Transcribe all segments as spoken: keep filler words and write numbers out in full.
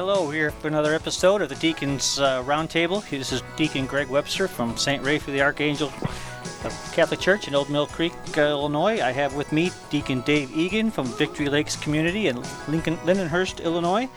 Hello, we're here for another episode of the Deacon's uh, Roundtable. This is Deacon Greg Webster from Saint Raphael the Archangel Catholic Church in Old Mill Creek, uh, Illinois. I have with me Deacon Dave Egan from Victory Lakes Community in Lincoln, Lindenhurst, Illinois.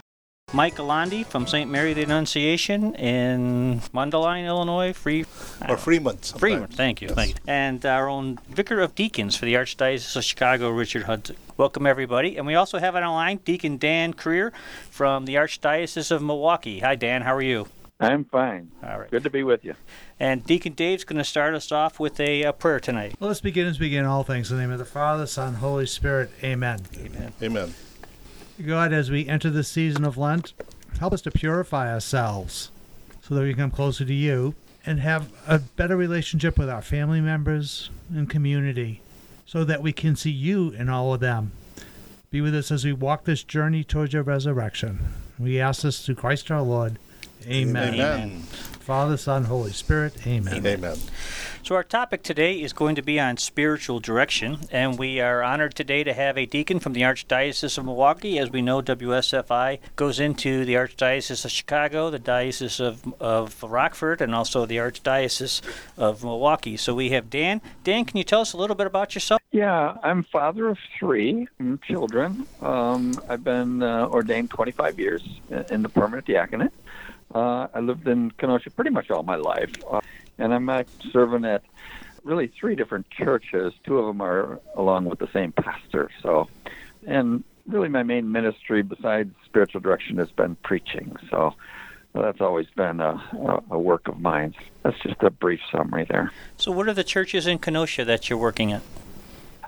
Mike Alondi from Saint Mary the Annunciation in Mundelein, Illinois. Free, or Fremont. Fremont, thank you. Yes. Thank you. And our own Vicar of Deacons for the Archdiocese of Chicago, Richard Hudson. Welcome, everybody. And we also have online Deacon Dan Creer from the Archdiocese of Milwaukee. Hi, Dan. How are you? I'm fine. All right. Good to be with you. And Deacon Dave's going to start us off with a uh, prayer tonight. Well, let's begin as we begin all things. In the name of the Father, Son, Holy Spirit. Amen. Amen. Amen. God, as we enter the season of Lent, help us to purify ourselves so that we come closer to you and have a better relationship with our family members and community so that we can see you in all of them. Be with us as we walk this journey towards your resurrection. We ask this through Christ our Lord. Amen. Amen. Father, Son, Holy Spirit. Amen. Amen. So our topic today is going to be on spiritual direction, and we are honored today to have a deacon from the Archdiocese of Milwaukee. As we know, W S F I goes into the Archdiocese of Chicago, the Diocese of, of Rockford, and also the Archdiocese of Milwaukee. So we have Dan. Dan, can you tell us a little bit about yourself? Yeah, I'm father of three children. Um, I've been uh, ordained twenty-five years in the permanent diaconate. Uh, I lived in Kenosha pretty much all my life, uh, and I'm uh, serving at really three different churches. Two of them are along with the same pastor. So, and really my main ministry besides spiritual direction has been preaching. So well, that's always been a, a, a work of mine. That's just a brief summary there. So what are the churches in Kenosha that you're working at?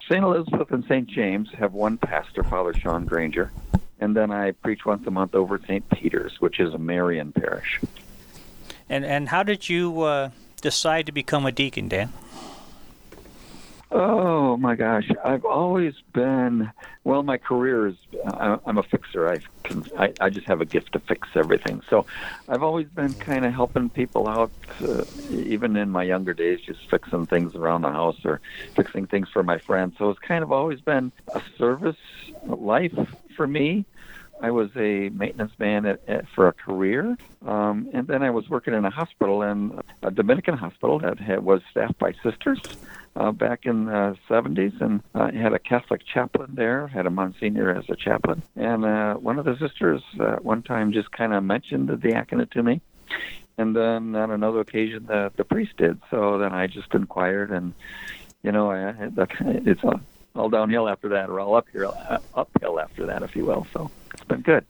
Saint Elizabeth and Saint James have one pastor, Father Sean Granger. And then I preach once a month over at Saint Peter's, which is a Marian parish. And and how did you uh, decide to become a deacon, Dan? Oh, my gosh. I've always been, well, my career is, uh, I'm a fixer. I, can, I I just have a gift to fix everything. So I've always been kind of helping people out, uh, even in my younger days, just fixing things around the house or fixing things for my friends. So it's kind of always been a service life for me. I was a maintenance man at, at, for a career, um, and then I was working in a hospital, in a Dominican hospital that had, was staffed by sisters uh, back in the seventies, and I uh, had a Catholic chaplain there, had a Monsignor as a chaplain, and uh, one of the sisters uh, one time just kind of mentioned the diaconate to me, and then on another occasion the, the priest did, so then I just inquired, and, you know, I, it's a all downhill after that, or all uphill, uphill after that, if you will. So it's been good.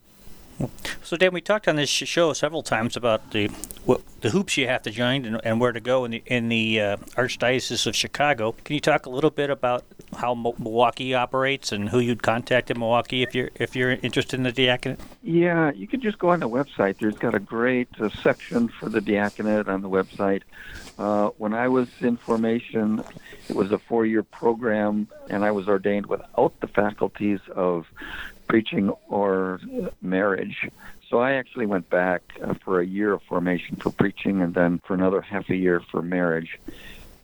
So, Dan, we talked on this show several times about the what, the hoops you have to join and, and where to go in the, in the uh, Archdiocese of Chicago. Can you talk a little bit about how Mo- Milwaukee operates and who you'd contact in Milwaukee if you're if you're interested in the diaconate? Yeah, you could just go on the website. There's got a great uh, section for the diaconate on the website. Uh, when I was in formation, it was a four-year program, and I was ordained without the faculties of preaching or marriage. So I actually went back uh, for a year of formation for preaching and then for another half a year for marriage.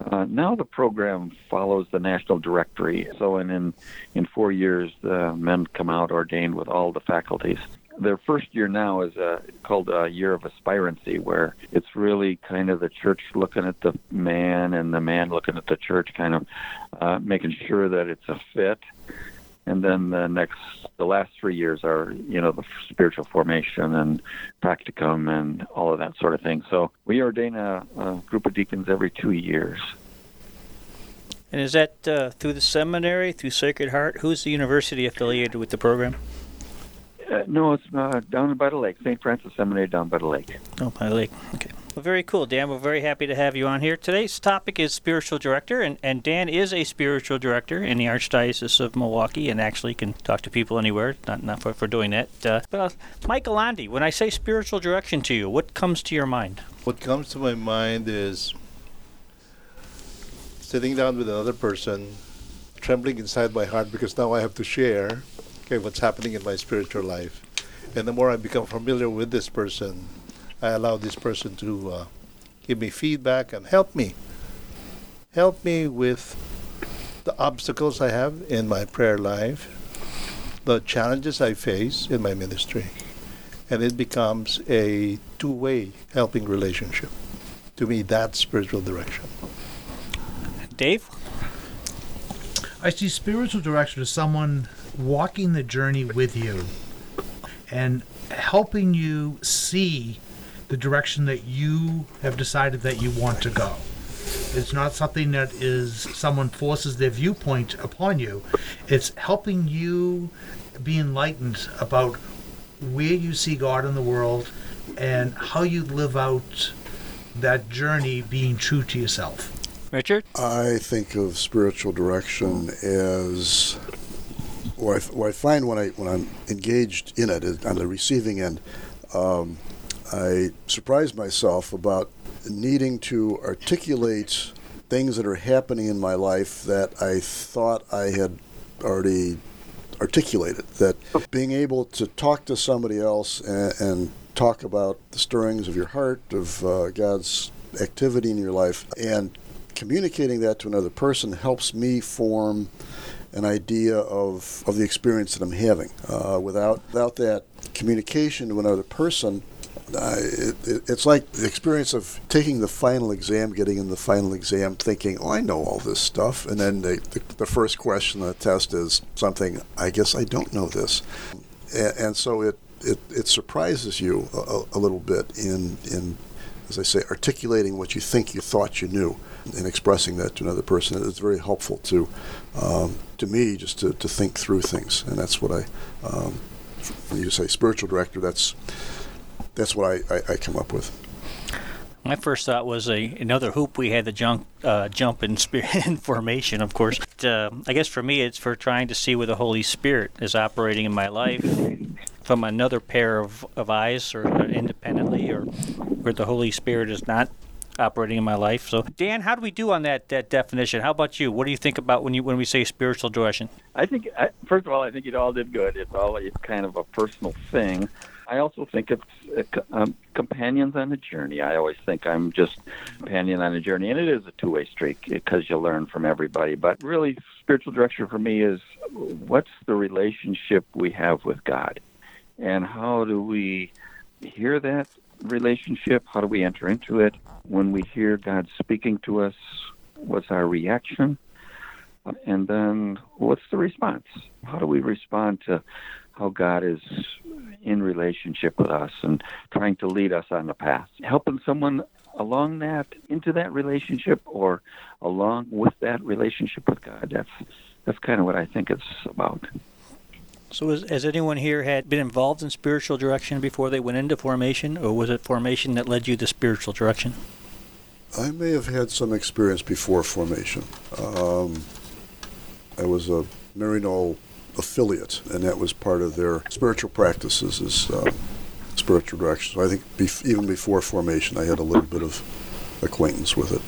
Uh, now the program follows the national directory. So in, in, in four years, the men come out ordained with all the faculties. Their first year now is uh, called a year of aspirancy, where it's really kind of the church looking at the man and the man looking at the church, kind of uh, making sure that it's a fit. And then the next, the last three years are, you know, the spiritual formation and practicum and all of that sort of thing. So we ordain a, a group of deacons every two years. And is that uh, through the seminary, through Sacred Heart? Who's the university affiliated with the program? Uh, no, it's uh, down by the lake, Saint Francis Seminary down by the lake. Oh, by the lake. Okay. Well, very cool, Dan. We're very happy to have you on here. Today's topic is spiritual director, and, and Dan is a spiritual director in the Archdiocese of Milwaukee, and actually can talk to people anywhere, not, not for, for doing that. Uh, but uh, Mike Alondi, when I say spiritual direction to you, what comes to your mind? What comes to my mind is sitting down with another person, trembling inside my heart because now I have to share, okay, what's happening in my spiritual life. And the more I become familiar with this person, I allow this person to uh, give me feedback and help me. Help me with the obstacles I have in my prayer life, the challenges I face in my ministry. and it becomes a two-way helping relationship. To me, that's spiritual direction. Dave? I see spiritual direction as someone walking the journey with you and helping you see the direction that you have decided that you want to go. It's not something that is someone forces their viewpoint upon you. It's helping you be enlightened about where you see God in the world and how you live out that journey being true to yourself. Richard? I think of spiritual direction as, or I, or I find when, I, when I'm engaged in it, on the receiving end, um, I surprise myself about needing to articulate things that are happening in my life that I thought I had already articulated. That being able to talk to somebody else and, and talk about the stirrings of your heart, of uh, God's activity in your life, and communicating that to another person helps me form an idea of, of the experience that I'm having. Uh, without, without that communication to another person, Uh, it, it, it's like the experience of taking the final exam, getting in the final exam, thinking, oh, I know all this stuff. And then the, the, the first question on the test is something, I guess I don't know this. And, and so it, it, it surprises you a, a little bit in, in, as I say, articulating what you think you thought you knew and expressing that to another person. It's very helpful to um, to me just to, to think through things. And that's what I, um, when you say spiritual director, that's... That's what I, I, I come up with. My first thought was a, another hoop we had to jump, uh, jump in, spirit, in formation, of course. But, uh, I guess for me, it's for trying to see where the Holy Spirit is operating in my life from another pair of, of eyes or independently, or where the Holy Spirit is not operating in my life. So, Dan, how do we do on that, that definition? How about you? What do you think about when you when we say spiritual direction? I think, I, first of all, I think it all did good. It's all it's kind of a personal thing. I also think it's uh, um, companions on a journey. I always think I'm just companion on a journey, and it is a two-way street because you learn from everybody. But really, spiritual direction for me is what's the relationship we have with God, and how do we hear that relationship? How do we enter into it? When we hear God speaking to us, what's our reaction? And then what's the response? How do we respond to how God is in relationship with us and trying to lead us on the path, helping someone along that, into that relationship or along with that relationship with God. That's that's kind of what I think it's about. So is, has anyone here had been involved in spiritual direction before they went into formation, or was it formation that led you to spiritual direction? I may have had some experience before formation. Um, I was a Maryknoll affiliate, and that was part of their spiritual practices, is um, spiritual direction. So I think bef- even before formation, I had a little bit of acquaintance with it.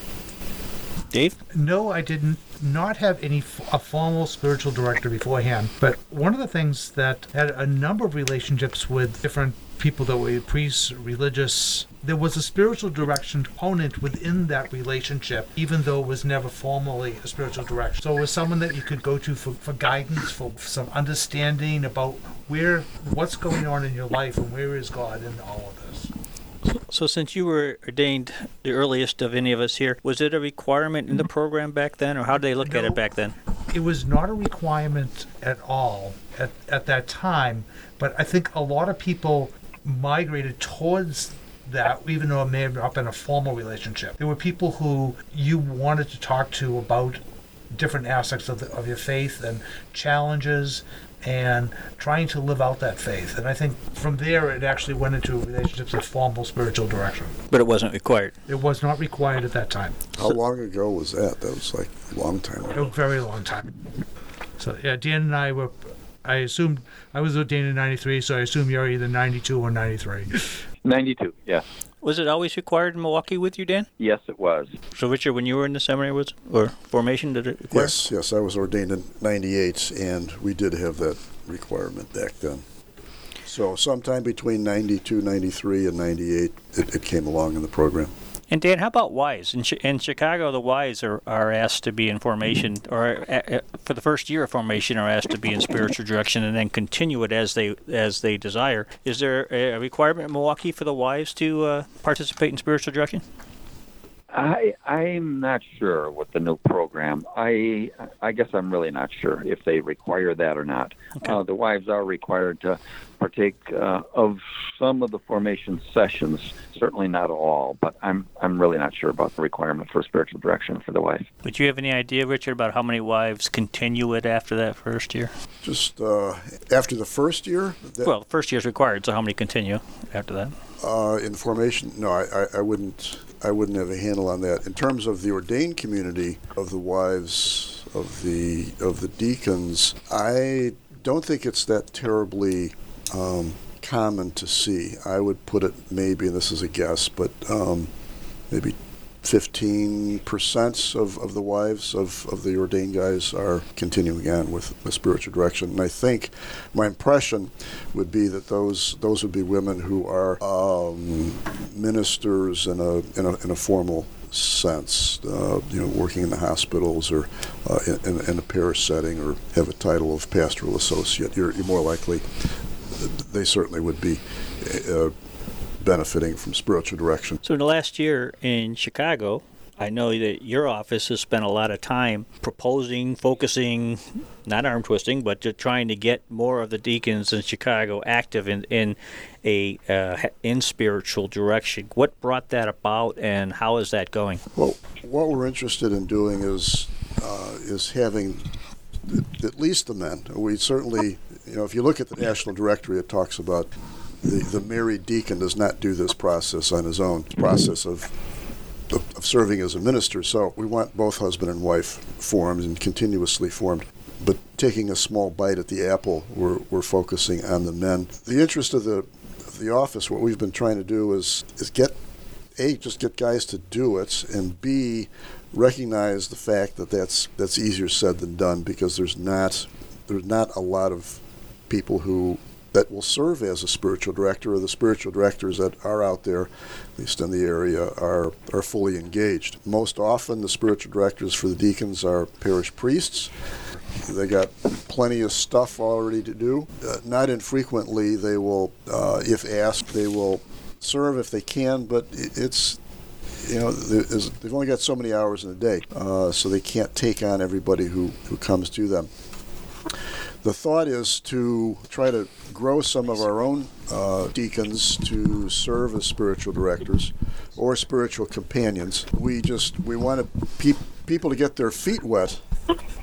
Dave? No, I didn't not have any f- a formal spiritual director beforehand, but one of the things that had a number of relationships with different people that were priests, religious, there was a spiritual direction component within that relationship, even though it was never formally a spiritual direction. So it was someone that you could go to for, for guidance, for some understanding about where, what's going on in your life and where is God in all of this. So since you were ordained the earliest of any of us here, was it a requirement in the program back then, or how did they look no, at it back then? It was not a requirement at all at, at that time, but I think a lot of people migrated towards that, even though it may have not been a formal relationship. There were people who you wanted to talk to about different aspects of, the, of your faith and challenges and trying to live out that faith. And I think from there it actually went into relationships of formal spiritual direction. But it wasn't required. It was not required at that time. How long ago was that? That was like a long time ago. A very long time. So, yeah, Dan and I were, I assumed, I was ordained in ninety-three, so I assume you're either ninety-two or ninety-three. ninety-two, yeah. Was it always required in Milwaukee with you, Dan? Yes, it was. So, Richard, when you were in the seminary, was or formation, did it require? Yes, yes. I was ordained in ninety-eight, and we did have that requirement back then. So sometime between ninety-two, ninety-three, and ninety-eight, it, it came along in the program. And Dan, how about Ys? In, Ch- in Chicago, the Ys are, are asked to be in formation, or uh, for the first year of formation, are asked to be in spiritual direction, and then continue it as they as they desire. Is there a requirement in Milwaukee for the Ys to uh, participate in spiritual direction? I I'm not sure with the new program. I I guess I'm really not sure if they require that or not. Okay. Uh, the wives are required to partake uh, of some of the formation sessions. Certainly not all, but I'm I'm really not sure about the requirement for spiritual direction for the wife. But do you have any idea, Richard, about how many wives continue it after that first year? Just uh, after the first year? That... Well, the first year is required, so how many continue after that? Uh, in formation, no, I, I, I wouldn't. I wouldn't have a handle on that. In terms of the ordained community of the wives of the of the deacons, I don't think it's that terribly um, common to see. I would put it maybe, and this is a guess, but um, maybe fifteen percent of, of the wives of, of the ordained guys are continuing on with the spiritual direction. And I think my impression would be that those those would be women who are um, ministers in a, in a in a formal sense, uh, you know, working in the hospitals or uh, in, in a parish setting, or have a title of pastoral associate. You're, you're more likely, they certainly would be uh, benefiting from spiritual direction. So in the last year in Chicago, I know that your office has spent a lot of time proposing, focusing, not arm twisting, but to trying to get more of the deacons in Chicago active in in a uh, in spiritual direction. What brought that about, and how is that going? Well, what we're interested in doing is uh, is having at least the men. We certainly, you know, if you look at the national directory, it talks about. The, the married deacon does not do this process on his own, process of, of of serving as a minister. So we want both husband and wife formed and continuously formed. But taking a small bite at the apple, we're, we're focusing on the men. The interest of the of the office, what we've been trying to do is, is get, A, just get guys to do it, and B, recognize the fact that that's, that's easier said than done, because there's not there's not a lot of people who... that will serve as a spiritual director, or the spiritual directors that are out there, at least in the area, are, are fully engaged. Most often the spiritual directors for the deacons are parish priests. They got plenty of stuff already to do. Uh, not infrequently they will, uh, if asked, they will serve if they can, but it's, you know, they've only got so many hours in a day, uh, so they can't take on everybody who, who comes to them. The thought is to try to grow some of our own uh, deacons to serve as spiritual directors or spiritual companions. We just we want to pe- people to get their feet wet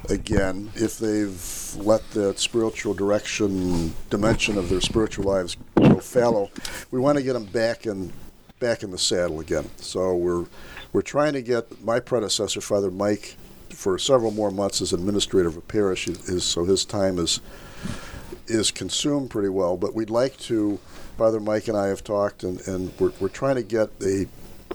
again if they've let that spiritual direction dimension of their spiritual lives go fallow. We want to get them back in back in the saddle again. So we're we're trying to get my predecessor, Father Mike, for several more months as administrator of a parish, is, so his time is is consumed pretty well. But we'd like to, Father Mike and I have talked, and, and we're, we're trying to get a,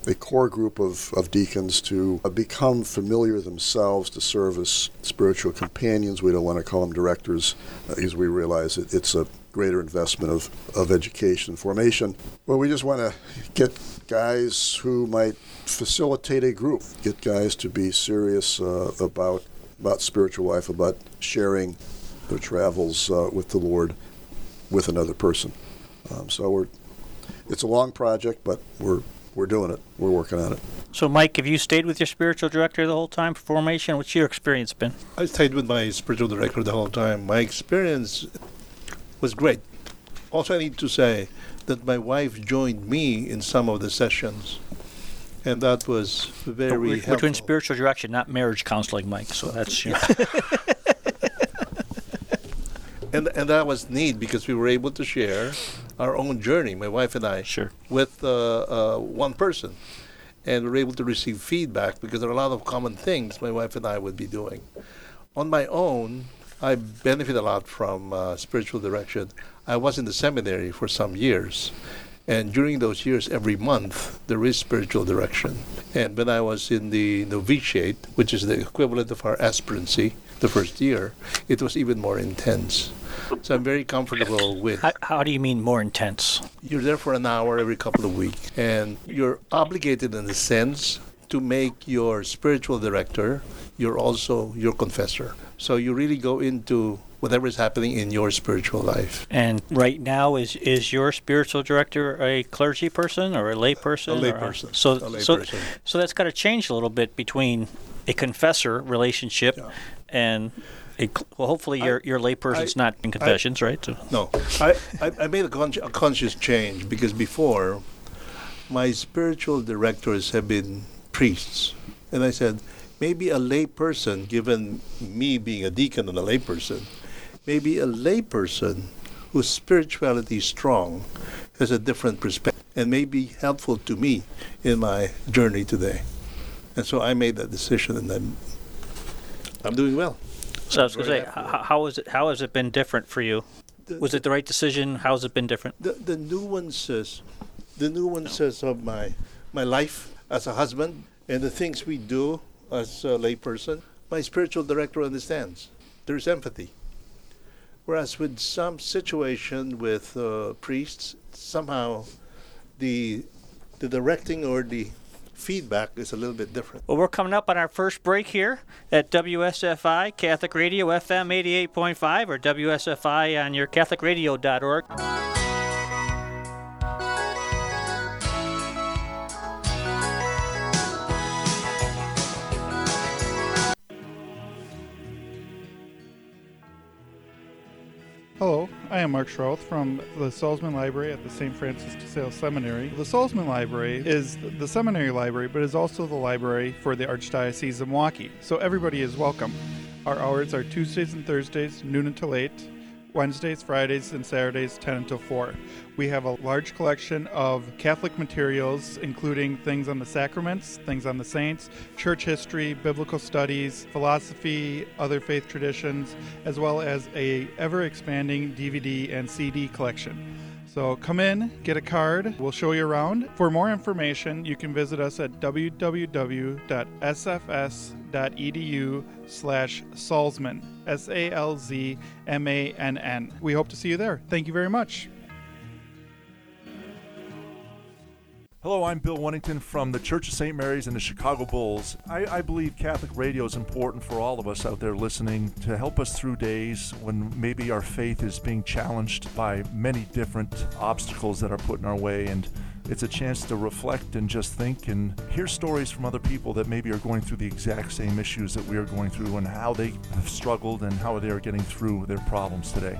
a core group of, of deacons to become familiar themselves to serve as spiritual companions. We don't want to call them directors, uh, because we realize it, it's a greater investment of, of education and formation. Well, we just want to get guys who might facilitate a group, get guys to be serious uh, about about spiritual life, about sharing their travels uh, with the Lord with another person. Um, so we're it's a long project, but we're we're doing it. We're working on it. So, Mike, have you stayed with your spiritual director the whole time for formation? What's your experience been? I stayed with my spiritual director the whole time. My experience was great. Also, I need to say that my wife joined me in some of the sessions. And that was very we're, helpful. We're doing spiritual direction, not marriage counseling, Mike. So that's, you know. and and that was neat because we were able to share our own journey, my wife and I, sure. with uh, uh, one person, and we were able to receive feedback because there are a lot of common things my wife and I would be doing. On my own, I benefit a lot from uh, spiritual direction. I was in the seminary for some years. And during those years, every month, there is spiritual direction. And when I was in the novitiate, which is the equivalent of our aspirancy, the first year, it was even more intense. So I'm very comfortable with. How, how do you mean more intense? You're there for an hour every couple of weeks, and you're obligated in a sense to make your spiritual director, you're also your confessor. So you really go into whatever is happening in your spiritual life. And right now, is is your spiritual director a clergy person or a lay person? A lay person. A, so, a lay so, person. So that's got to change a little bit between a confessor relationship yeah. and a, well, hopefully your I, your lay person's I, not in confessions, I, right? So. No. I, I made a, con- a conscious change because before, my spiritual directors have been priests. And I said, maybe a lay person, given me being a deacon and a lay person, maybe a layperson whose spirituality is strong has a different perspective and may be helpful to me in my journey today. And so I made that decision, and I'm, I'm doing well. So I was going to say, how, how, is it, how has it been different for you? The, was it the right decision? How has it been different? The, the nuances, the nuances of my, my life as a husband and the things we do as a layperson, my spiritual director understands. There's empathy. Whereas with some situation with uh, priests, somehow the the directing or the feedback is a little bit different. Well, we're coming up on our first break here at W S F I Catholic Radio F M eighty-eight point five or W S F I on your catholic radio dot org. Hello, I am Mark Schrouth from the Salzman Library at the Saint Francis de Sales Seminary. The Salzman Library is the seminary library, but is also the library for the Archdiocese of Milwaukee, so everybody is welcome. Our hours are Tuesdays and Thursdays, noon until eight, Wednesdays, Fridays, and Saturdays, ten until four. We have a large collection of Catholic materials, including things on the sacraments, things on the saints, church history, biblical studies, philosophy, other faith traditions, as well as a ever-expanding D V D and C D collection. So come in, get a card, we'll show you around. For more information, you can visit us at w w w dot s f s dot e d u slash salzman, S A L Z M A N N. We hope to see you there. Thank you very much. Hello, I'm Bill Wennington from the Church of Saint Mary's and the Chicago Bulls. I, I believe Catholic radio is important for all of us out there listening to help us through days when maybe our faith is being challenged by many different obstacles that are put in our way. And it's a chance to reflect and just think and hear stories from other people that maybe are going through the exact same issues that we are going through and how they have struggled and how they are getting through their problems today.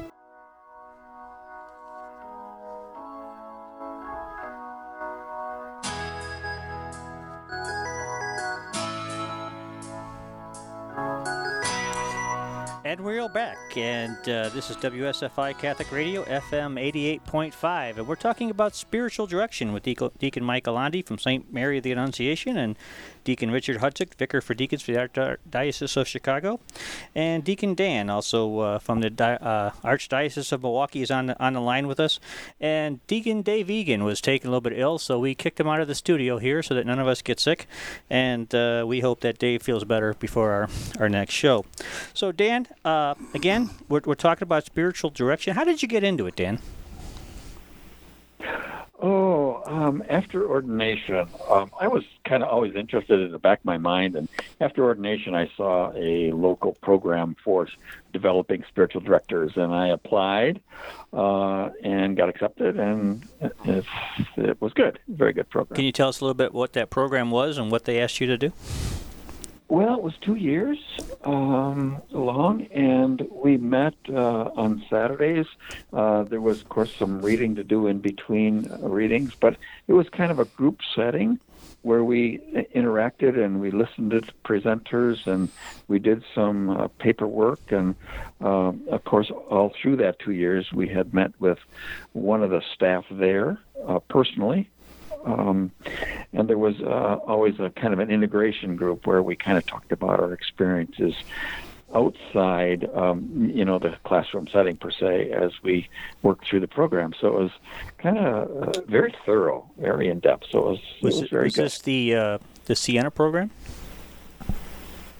We're back, and uh, this is W S F I Catholic Radio, F M eighty-eight point five, and we're talking about spiritual direction with Deacon, Deacon Mike Alondi from Saint Mary the Annunciation and Deacon Richard Hudson, Vicar for Deacons for the Archdiocese of Chicago, and Deacon Dan, also uh, from the Di- uh, Archdiocese of Milwaukee, is on the, on the line with us, and Deacon Dave Egan was taken a little bit ill, so we kicked him out of the studio here so that none of us get sick, and uh, we hope that Dave feels better before our, our next show. So, Dan, uh, Uh, again, we're, we're talking about spiritual direction. How did you get into it, Dan? Oh, um, after ordination, um, I was kind of always interested in the back of my mind. And after ordination, I saw a local program for developing spiritual directors. And I applied uh, and got accepted. And it, it was good, very good program. Can you tell us a little bit what that program was and what they asked you to do? Well, it was two years um, long, and we met uh, on Saturdays. Uh, there was, of course, some reading to do in between uh, readings, but it was kind of a group setting, where we interacted and we listened to presenters and we did some uh, paperwork. And, uh, of course, all through that two years, we had met with one of the staff there uh, personally. Um, and there was uh, always a kind of an integration group where we kind of talked about our experiences outside, um, you know, the classroom setting per se, as we worked through the program. So it was kind of uh, very thorough, very in depth. So it was, was it was very was good. Was this the uh, the Siena program?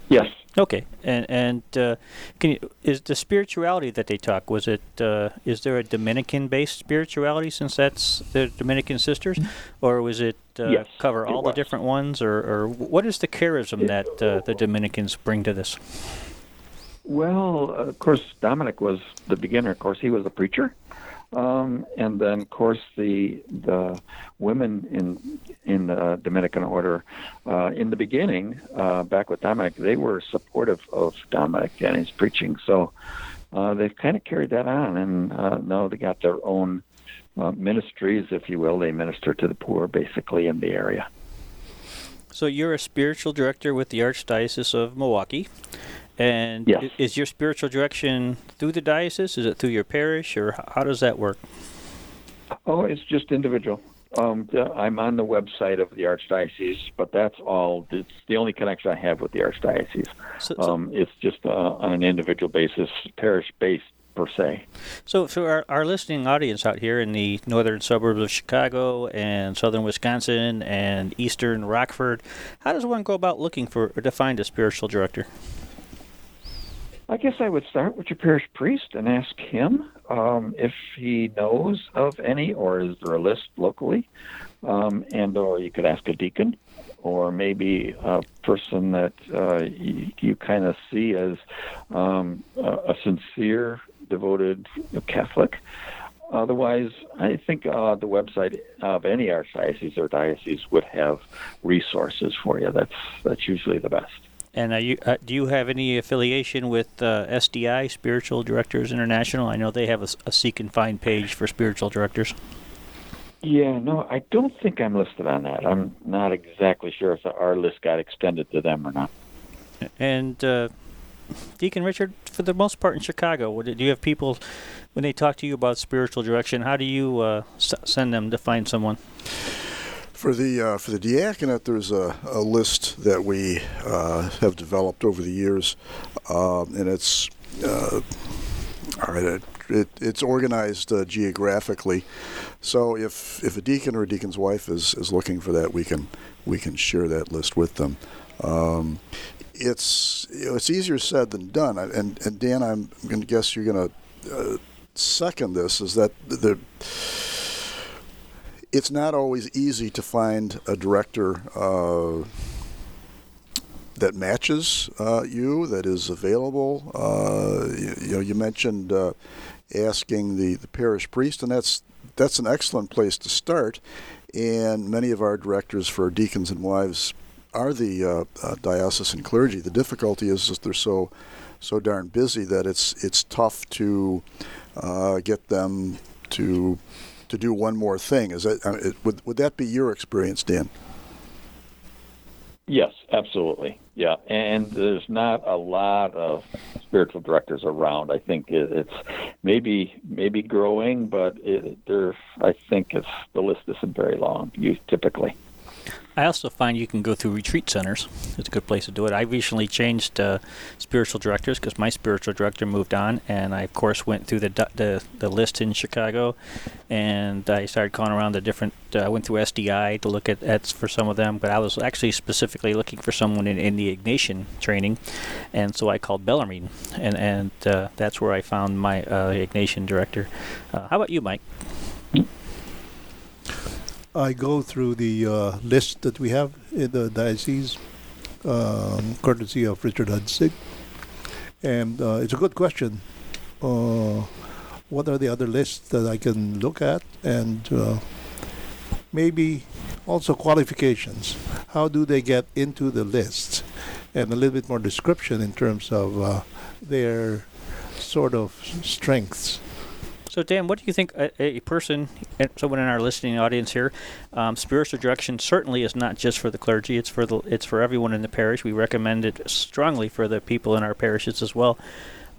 Yes. Okay, and and uh, can you, is the spirituality that they talk? Was it uh, is there a Dominican-based spirituality since that's the Dominican sisters, or was it uh, yes, cover all the different ones, or, or what is the charism that uh, the Dominicans bring to this? Well, of course, Dominic was the beginner. Of course, he was a preacher, um, and then, of course, the the women in in the Dominican order, uh, in the beginning, uh, back with Dominic, they were supportive of Dominic and his preaching. So uh, they've kind of carried that on, and uh, now they got their own uh, ministries, if you will. They minister to the poor, basically, in the area. So you're a spiritual director with the Archdiocese of Milwaukee. And yes. Is your spiritual direction through the diocese? Is it through your parish, or how does that work? Oh, it's just individual. Um, I'm on the website of the Archdiocese, but that's all. It's the only connection I have with the Archdiocese. So, so, um, it's just uh, on an individual basis, parish-based per se. So for our, our listening audience out here in the northern suburbs of Chicago and southern Wisconsin and eastern Rockford, how does one go about looking for or to find a spiritual director? I guess I would start with your parish priest and ask him um, if he knows of any, or is there a list locally, um, and or you could ask a deacon, or maybe a person that uh, you, you kind of see as um, a, a sincere, devoted Catholic. Otherwise, I think uh, the website of any archdiocese or diocese would have resources for you. That's that's usually the best. And are you, uh, do you have any affiliation with uh, S D I, Spiritual Directors International? I know they have a, a seek and find page for spiritual directors. Yeah, no, I don't think I'm listed on that. I'm not exactly sure if our list got extended to them or not. And uh, Deacon Richard, for the most part in Chicago, do you have people, when they talk to you about spiritual direction, how do you uh, s- send them to find someone? For the uh, for the diaconate, there's a, a list that we uh, have developed over the years, uh, and it's uh, all right. It, it's organized uh, geographically, so if if a deacon or a deacon's wife is, is looking for that, we can we can share that list with them. Um, it's it's easier said than done, and and Dan, I'm going to guess you're going to uh, second this. Is that the It's not always easy to find a director uh, that matches uh, you, that is available. Uh, you, you know, you mentioned uh, asking the, the parish priest, and that's that's an excellent place to start. And many of our directors for deacons and wives are the uh, uh, diocesan clergy. The difficulty is that they're so so darn busy that it's it's tough to uh, get them to. to do one more thing. Is that, I mean, would, would that be your experience, Dan? Yes, absolutely. Yeah, and there's not a lot of spiritual directors around. I think it's maybe maybe growing, but it, there, I think it's, the list isn't very long, you, typically. I also find you can go through retreat centers. It's a good place to do it. I recently changed uh, spiritual directors because my spiritual director moved on, and I, of course, went through the the, the list in Chicago, and I started calling around the different – I went through S D I to look at, at for some of them, but I was actually specifically looking for someone in, in the Ignatian training, and so I called Bellarmine, and, and uh, that's where I found my uh, Ignatian director. Uh, how about you, Mike? I go through the uh, list that we have in the diocese, um, courtesy of Richard Hudson. And uh, it's a good question. Uh, what are the other lists that I can look at? And uh, maybe also qualifications. How do they get into the list? And a little bit more description in terms of uh, their sort of strengths. So, Dan, what do you think a, a person, someone in our listening audience here, um, spiritual direction certainly is not just for the clergy. It's for the, it's for everyone in the parish. We recommend it strongly for the people in our parishes as well.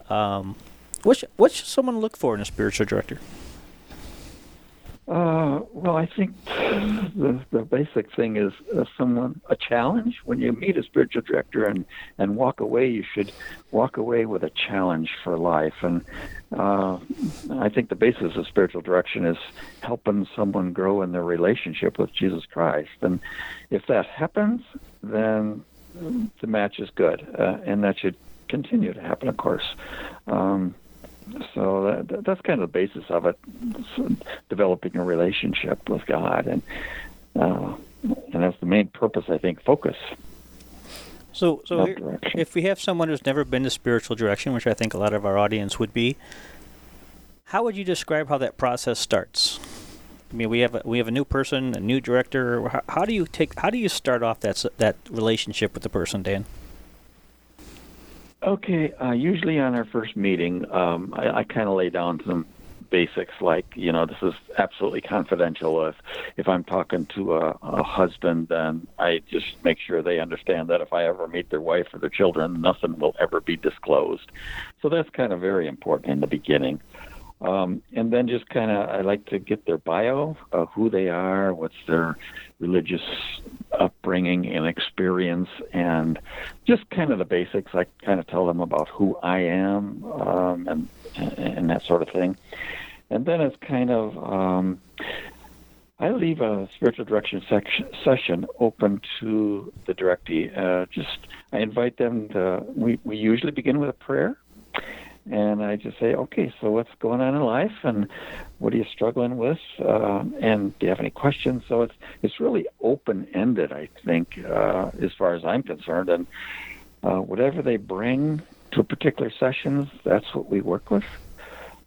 Um, what should, what should someone look for in a spiritual director? Uh, well, I think the, the basic thing is uh, someone, a challenge. When you meet a spiritual director and, and walk away, you should walk away with a challenge for life. And uh, I think the basis of spiritual direction is helping someone grow in their relationship with Jesus Christ. And if that happens, then the match is good. Uh, and that should continue to happen, of course. Um So that, that's kind of the basis of it, developing a relationship with God, and uh, and that's the main purpose, I think, focus. So, so here, if we have someone who's never been to spiritual direction, which I think a lot of our audience would be, how would you describe how that process starts? I mean, we have a, we have a new person, a new director. How, how do you take? How do you start off that that relationship with the person, Dan? Okay, uh, usually on our first meeting, um, I, I kind of lay down some basics like, you know, this is absolutely confidential. If, if I'm talking to a, a husband, then I just make sure they understand that if I ever meet their wife or their children, nothing will ever be disclosed. So that's kind of very important in the beginning. Um, and then just kind of, I like to get their bio, uh, who they are, what's their religious upbringing and experience, and just kind of the basics. I kind of tell them about who I am, um, and, and that sort of thing. And then it's kind of, um, I leave a spiritual direction section, session open to the directee. Uh, just, I invite them to, we, we usually begin with a prayer. And I just say, okay, so what's going on in life, and what are you struggling with, uh, and do you have any questions? So it's it's really open-ended, I think, uh, as far as I'm concerned. And uh, whatever they bring to a particular sessions, that's what we work with.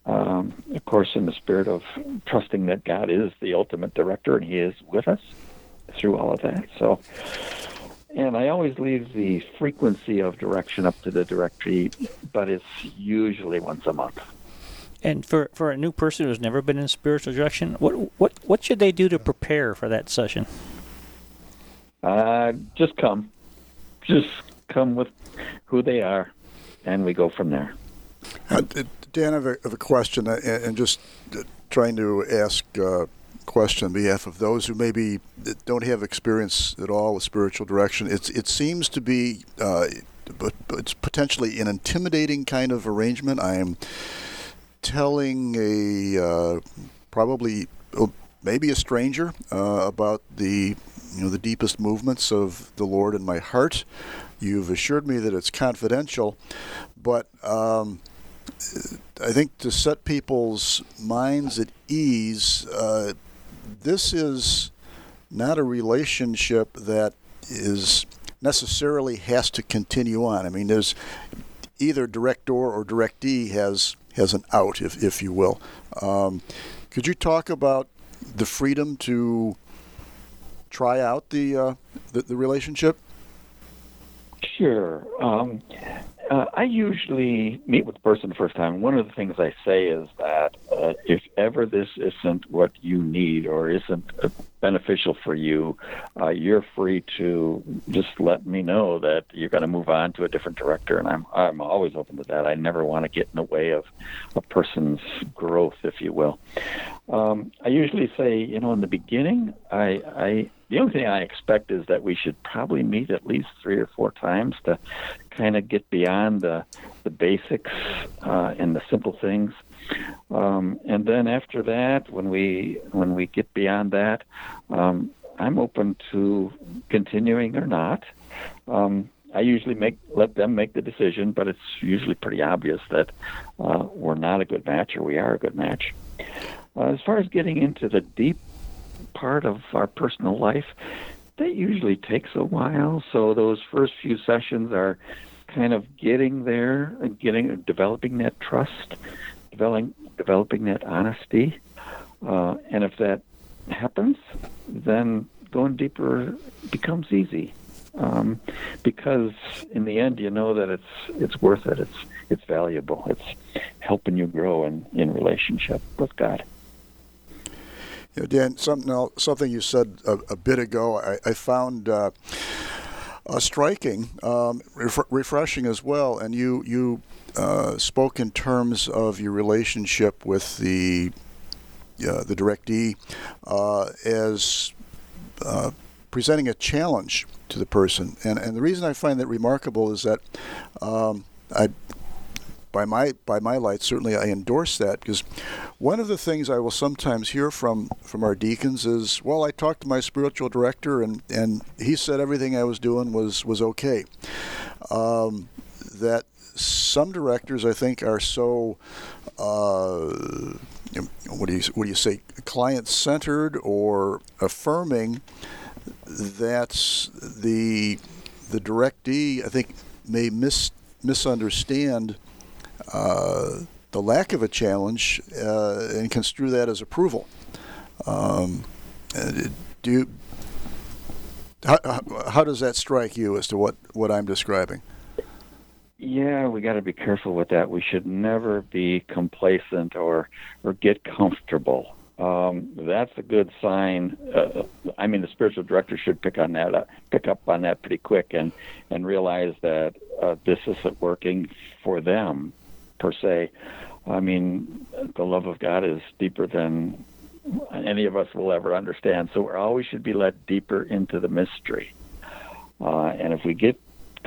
Um, of course, in the spirit of trusting that God is the ultimate director, and He is with us through all of that. So. And I always leave the frequency of direction up to the directee, but it's usually once a month. And for, for a new person who's never been in spiritual direction, what what what should they do to prepare for that session? Uh, just come. Just come with who they are, and we go from there. Uh, Dan, I have a, have a question, and just trying to ask... Uh, question on behalf of those who maybe don't have experience at all with spiritual direction. It's it seems to be, uh, but it's potentially an intimidating kind of arrangement. I am telling a uh, probably maybe a stranger uh, about the you know the deepest movements of the Lord in my heart. You've assured me that it's confidential, but. Um, I think to set people's minds at ease, uh, this is not a relationship that is necessarily has to continue on. I mean, there's either director or directee has has an out, if if you will. Um, could you talk about the freedom to try out the uh, the, the relationship? Sure. Um, uh, I usually meet with the person the first time. One of the things I say is that uh, if ever this isn't what you need or isn't uh, beneficial for you, uh, you're free to just let me know that you're going to move on to a different director. And I'm I'm always open to that. I never want to get in the way of a person's growth, if you will. Um, I usually say, you know, in the beginning, I... I The only thing I expect is that we should probably meet at least three or four times to kind of get beyond the the basics uh, and the simple things. Um, and then after that, when we when we get beyond that, um, I'm open to continuing or not. Um, I usually make let them make the decision, but it's usually pretty obvious that uh, we're not a good match or we are a good match. Uh, as far as getting into the deep part of our personal life, that usually takes a while. So those first few sessions are kind of getting there and getting developing that trust, developing developing that honesty. Uh, and if that happens, then going deeper becomes easy. um, because in the end, you know that it's it's worth it. It's it's valuable. It's helping you grow in, in relationship with God. You know, Dan, something else, something you said a, a bit ago, I, I found uh, uh, striking, um, ref- refreshing as well. And you you uh, spoke in terms of your relationship with the uh, the directee uh, as uh, presenting a challenge to the person. And and the reason I find that remarkable is that um, I. By my by my light, certainly I endorse that, because one of the things I will sometimes hear from, from our deacons is, well, I talked to my spiritual director and, and he said everything I was doing was, was okay. Um, that some directors, I think, are so, uh, what do you what do you say, client-centered or affirming, that the the directee, I think, may mis, misunderstand Uh, the lack of a challenge uh, and construe that as approval. Um, do you, how, how does that strike you as to what, what I'm describing? Yeah, we got to be careful with that. We should never be complacent or or get comfortable. Um, that's a good sign. Uh, I mean, the spiritual director should pick on that, uh, pick up on that pretty quick, and and realize that uh, this isn't working for them, per se. I mean, the love of God is deeper than any of us will ever understand. So we always should be led deeper into the mystery. Uh, and if we get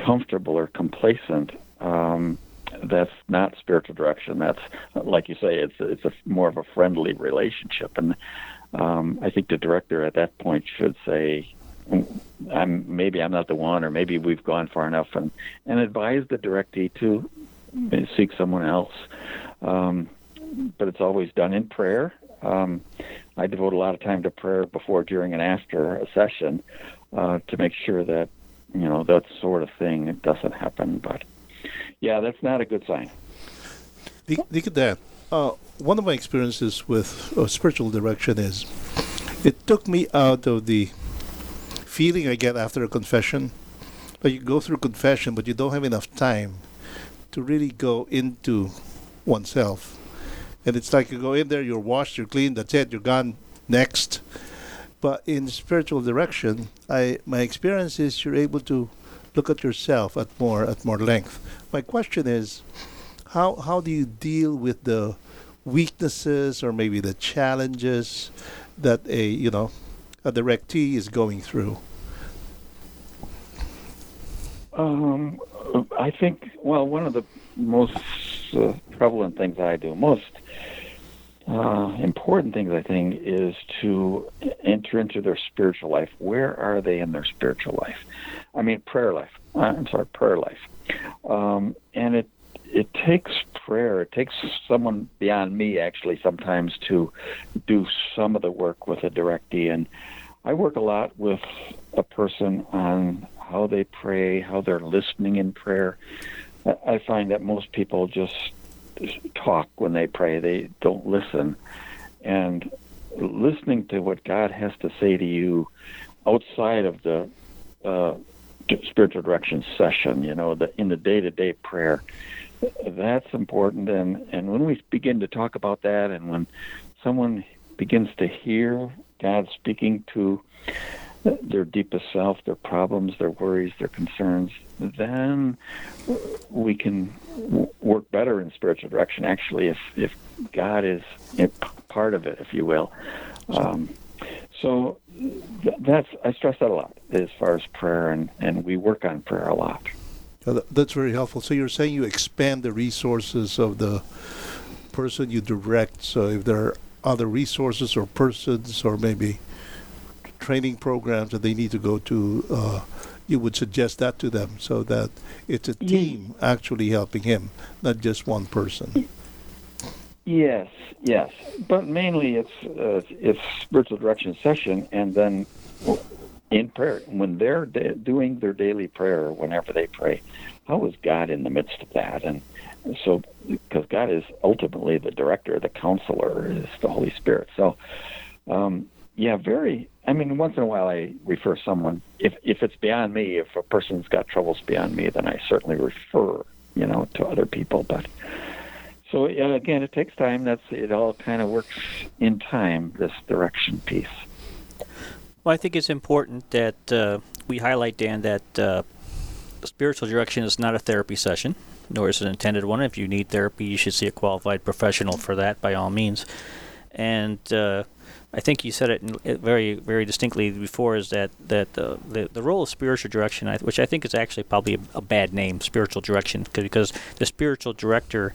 comfortable or complacent, um, that's not spiritual direction. That's, like you say, it's it's a, more of a friendly relationship. And um, I think the director at that point should say, "I'm maybe I'm not the one, or maybe we've gone far enough," and, and advise the directee to seek someone else. Um, but it's always done in prayer. Um, I devote a lot of time to prayer before, during, and after a session uh, to make sure that, you know, that sort of thing, it doesn't happen. But yeah, that's not a good sign. Look at that. Uh, one of my experiences with uh, spiritual direction is it took me out of the feeling I get after a confession. But you go through confession, but you don't have enough time to really go into oneself. And it's like you go in there, you're washed, you're clean, that's it, you're gone, next. But in spiritual direction, I my experience is you're able to look at yourself at more at more length. My question is, how how do you deal with the weaknesses or maybe the challenges that a you know a directee is going through? Um, I think well, one of the most uh, prevalent things I do, most uh, important things I think, is to enter into their spiritual life. Where are they in their spiritual life? I mean, prayer life. I'm sorry, prayer life. Um, and it it takes prayer. It takes someone beyond me, actually, sometimes to do some of the work with a directee. And I work a lot with a person on how they pray, how they're listening in prayer. I find that most people just talk when they pray. They don't listen. And listening to what God has to say to you outside of the uh, spiritual direction session, you know, the, in the day-to-day prayer, that's important. And, and when we begin to talk about that, and when someone begins to hear God speaking to their deepest self, their problems, their worries, their concerns, then we can w- work better in spiritual direction, actually, if, if God is part of it, if you will. Um, so that's I stress that a lot as far as prayer, and, and we work on prayer a lot. That's very helpful. So you're saying you expand the resources of the person you direct. So if there are other resources or persons or maybe training programs that they need to go to, uh, you would suggest that to them, so that it's a team actually helping him, not just one person. Yes, yes, but mainly it's uh, it's spiritual direction session, and then in prayer, when they're da- doing their daily prayer, whenever they pray, how is God in the midst of that? And so, because God is ultimately the director, the counselor is the Holy Spirit, so. Um, yeah, very. I mean, once in a while I refer someone. If if it's beyond me, if a person's got troubles beyond me, then I certainly refer, you know, to other people. But so yeah, again, it takes time. That's it. All kind of works in time. This direction piece. Well, I think it's important that uh, we highlight, Dan, that uh, spiritual direction is not a therapy session, nor is it an intended one. If you need therapy, you should see a qualified professional for that, by all means. And uh, I think you said it very, very distinctly before, is that, that uh, the, the role of spiritual direction, which I think is actually probably a, a bad name, spiritual direction, because the spiritual director,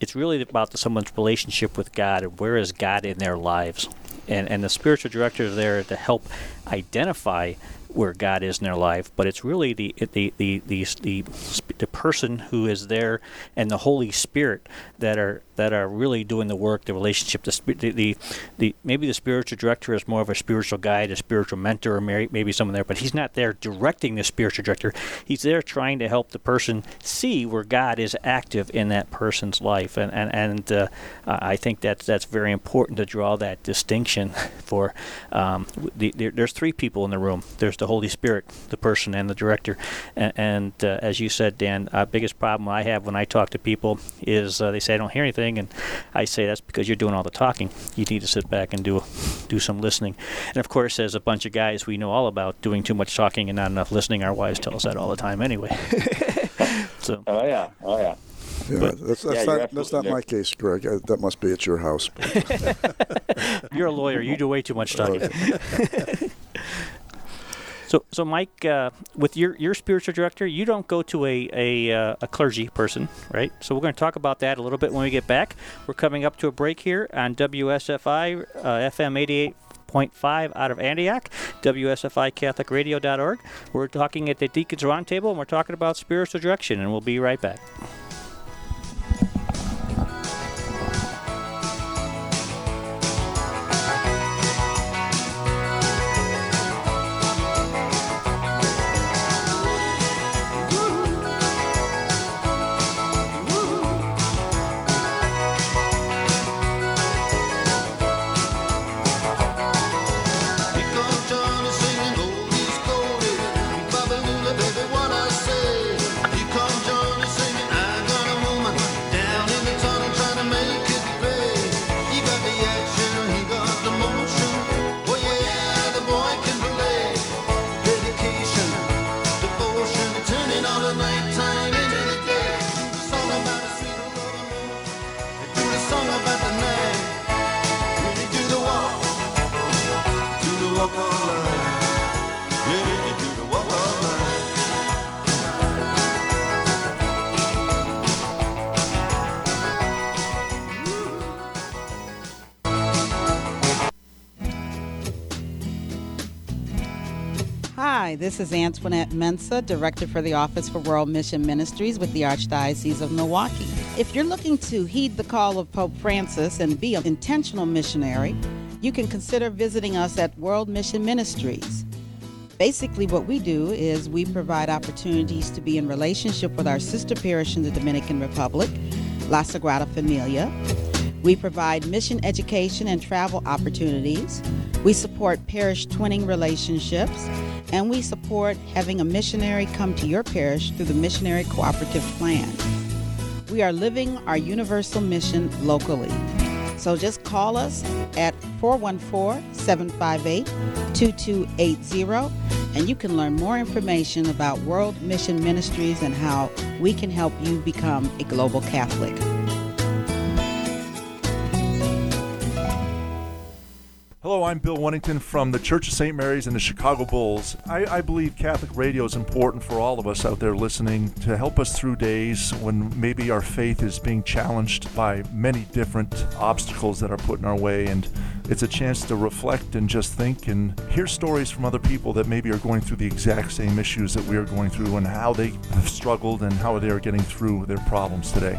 it's really about the, someone's relationship with God and where is God in their lives. And and the spiritual director is there to help identify where God is in their life, but it's really the the the the the, the person who is there and the Holy Spirit that are that are really doing the work, the relationship. The the the, the maybe the spiritual director is more of a spiritual guide, a spiritual mentor, or maybe someone there, but he's not there directing the spiritual director. He's there trying to help the person see where God is active in that person's life, and and and uh, I think that's that's very important to draw that distinction. For um, the, the, there's three people in the room. There's the Holy Spirit, the person, and the director. And, and uh, as you said, Dan, the uh, biggest problem I have when I talk to people is uh, they say, I don't hear anything. And I say, that's because you're doing all the talking. You need to sit back and do do some listening. And, of course, as a bunch of guys, we know all about doing too much talking and not enough listening. Our wives tell us that all the time anyway. So. Oh, yeah. Oh, yeah. Yeah, but, that's, that's yeah, not, that's not my case, Greg. I, that must be at your house. You're a lawyer. You do way too much talking. So, so Mike, uh, with your, your spiritual director, you don't go to a a, uh, a clergy person, right? So we're going to talk about that a little bit when we get back. We're coming up to a break here on W S F I, uh, F M eighty-eight point five out of Antioch, W S F I Catholic Radio dot org. We're talking at the Deacons Roundtable, and we're talking about spiritual direction, and we'll be right back. Hi, this is Antoinette Mensa, Director for the Office for World Mission Ministries with the Archdiocese of Milwaukee. If you're looking to heed the call of Pope Francis and be an intentional missionary, you can consider visiting us at World Mission Ministries. Basically, what we do is we provide opportunities to be in relationship with our sister parish in the Dominican Republic, La Sagrada Familia. We provide mission education and travel opportunities. We support parish twinning relationships, and we support having a missionary come to your parish through the Missionary Cooperative Plan. We are living our universal mission locally. So just call us at four one four, seven five eight, two two eight zero, and you can learn more information about World Mission Ministries and how we can help you become a global Catholic. Hello, I'm Bill Wennington from the Church of Saint Mary's and the Chicago Bulls. I, I believe Catholic radio is important for all of us out there listening to help us through days when maybe our faith is being challenged by many different obstacles that are put in our way. And it's a chance to reflect and just think and hear stories from other people that maybe are going through the exact same issues that we are going through and how they have struggled and how they are getting through their problems today.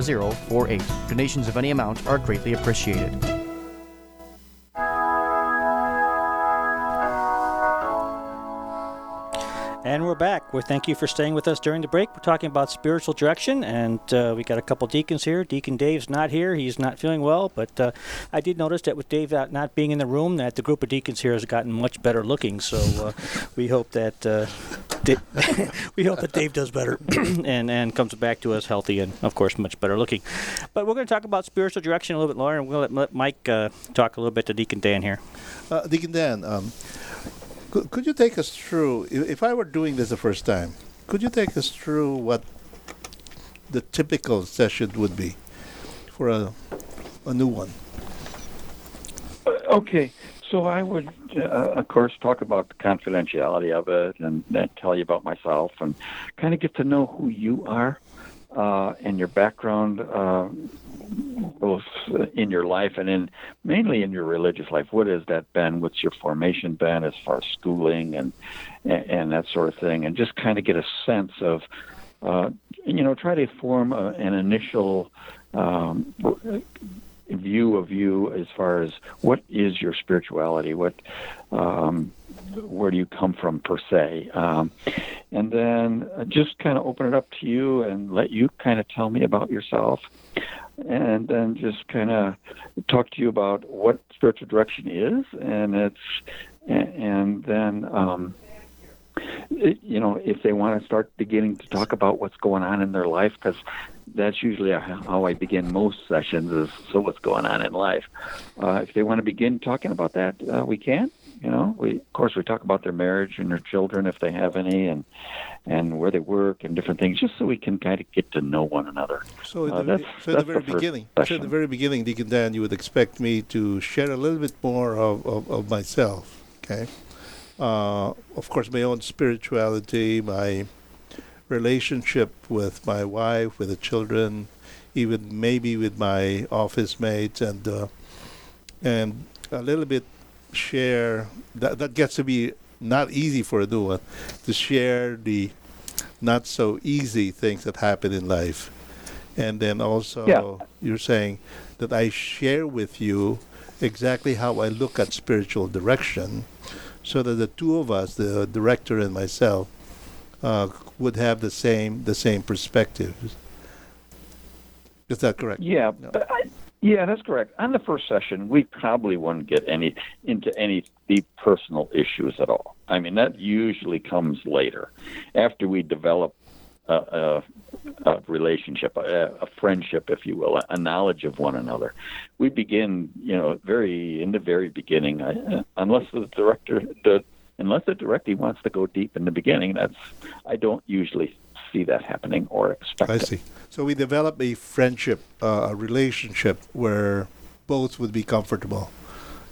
zero four eight. Donations of any amount are greatly appreciated. And we're back. We thank you for staying with us during the break. We're talking about spiritual direction, and uh, we got a couple deacons here. Deacon Dave's not here. He's not feeling well, but uh, I did notice that with Dave not being in the room, that the group of deacons here has gotten much better looking, so uh, we hope that uh, we hope that Dave does better and, and comes back to us healthy and, of course, much better looking. But we're going to talk about spiritual direction a little bit, Lauren, and we'll let, let Mike uh, talk a little bit to Deacon Dan here. Uh, Deacon Dan, um could you take us through, if I were doing this the first time, could you take us through what the typical session would be for a, a new one? Okay. So I would, uh, of course, talk about the confidentiality of it and, and tell you about myself and kind of get to know who you are uh, and your background, uh, both in your life and in mainly in your religious life. What has that been? What's your formation been as far as schooling and and, and that sort of thing? And just kind of get a sense of, uh, you know, try to form a, an initial um, view of you as far as what is your spirituality? What um, where do you come from per se? Um, and then just kind of open it up to you and let you kind of tell me about yourself. And then just kind of talk to you about what spiritual direction is, and it's, and then, um, it, you know, if they want to start beginning to talk about what's going on in their life, because that's usually how I begin most sessions is, so what's going on in life? Uh, if they want to begin talking about that, uh, we can. You know, we, of course, we talk about their marriage and their children, if they have any, and and where they work and different things, just so we can kind of get to know one another. So at the, uh, that's, so that's at the very the beginning, so at the very beginning, Deacon Dan, you would expect me to share a little bit more of, of, of myself, okay? Uh, of course, my own spirituality, my relationship with my wife, with the children, even maybe with my office mates, and uh, and a little bit. Share that that gets to be not easy for a new one to share the not so easy things that happen in life, and then also yeah. You're saying that I share with you exactly how I look at spiritual direction, so that the two of us, the director and myself, uh, would have the same the same perspective. Is that correct? Yeah. No. But I- Yeah, that's correct. On the first session, we probably wouldn't get any into any deep personal issues at all. I mean, that usually comes later, after we develop a, a, a relationship, a, a friendship, if you will, a knowledge of one another. We begin, you know, very in the very beginning, I, unless the director, the, unless the director wants to go deep in the beginning. That's I don't usually see that happening or expect it. I see. So we develop a friendship, uh, a relationship where both would be comfortable.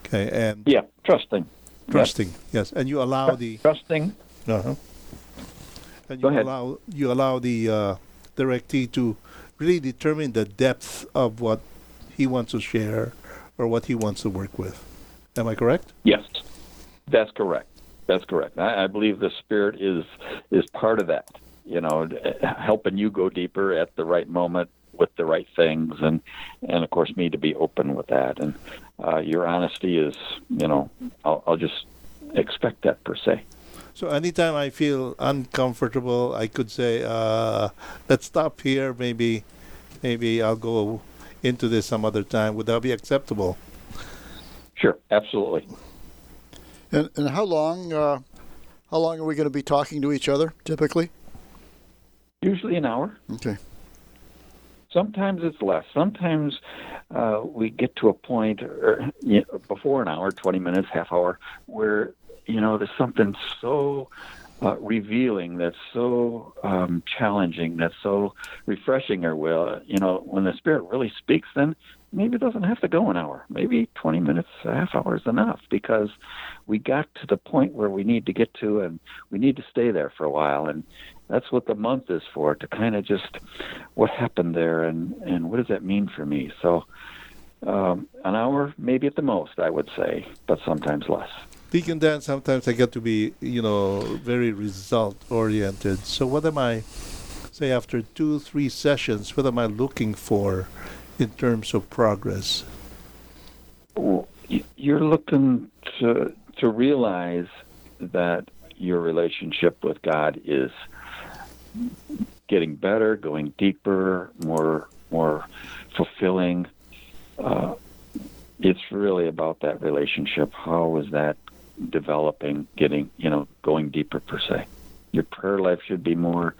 Okay, and yeah, trusting, trusting, yes, yes. And you allow Tr- the trusting. Uh huh. And go you ahead. allow you allow the uh, directee to really determine the depth of what he wants to share or what he wants to work with. Am I correct? Yes, that's correct. That's correct. I, I believe the Spirit is is part of that. You know, helping you go deeper at the right moment with the right things, and, and of course, me to be open with that. And uh, your honesty is, you know, I'll, I'll just expect that per se. So anytime I feel uncomfortable, I could say, uh, let's stop here. Maybe maybe I'll go into this some other time. Would that be acceptable? Sure, absolutely. And, and how long, uh, how long are we going to be talking to each other, typically? Usually an hour. Okay. Sometimes it's less. Sometimes uh, we get to a point or, you know, before an hour, twenty minutes, half hour, where, you know, there's something so uh, revealing, that's so um, challenging, that's so refreshing, or well, you know, when the Spirit really speaks, then maybe it doesn't have to go an hour. Maybe twenty minutes, a half hour is enough, because we got to the point where we need to get to, and we need to stay there for a while. And that's what the month is for, to kind of just what happened there and, and what does that mean for me? So um, an hour, maybe at the most, I would say, but sometimes less. Deacon Dan, sometimes I get to be, you know, very result-oriented. So what am I, say, after two, three sessions, what am I looking for in terms of progress? Well, you're looking to to realize that your relationship with God is getting better, going deeper, more more fulfilling. Uh, it's really about that relationship. How is that developing, getting, you know, going deeper per se? Your prayer life should be more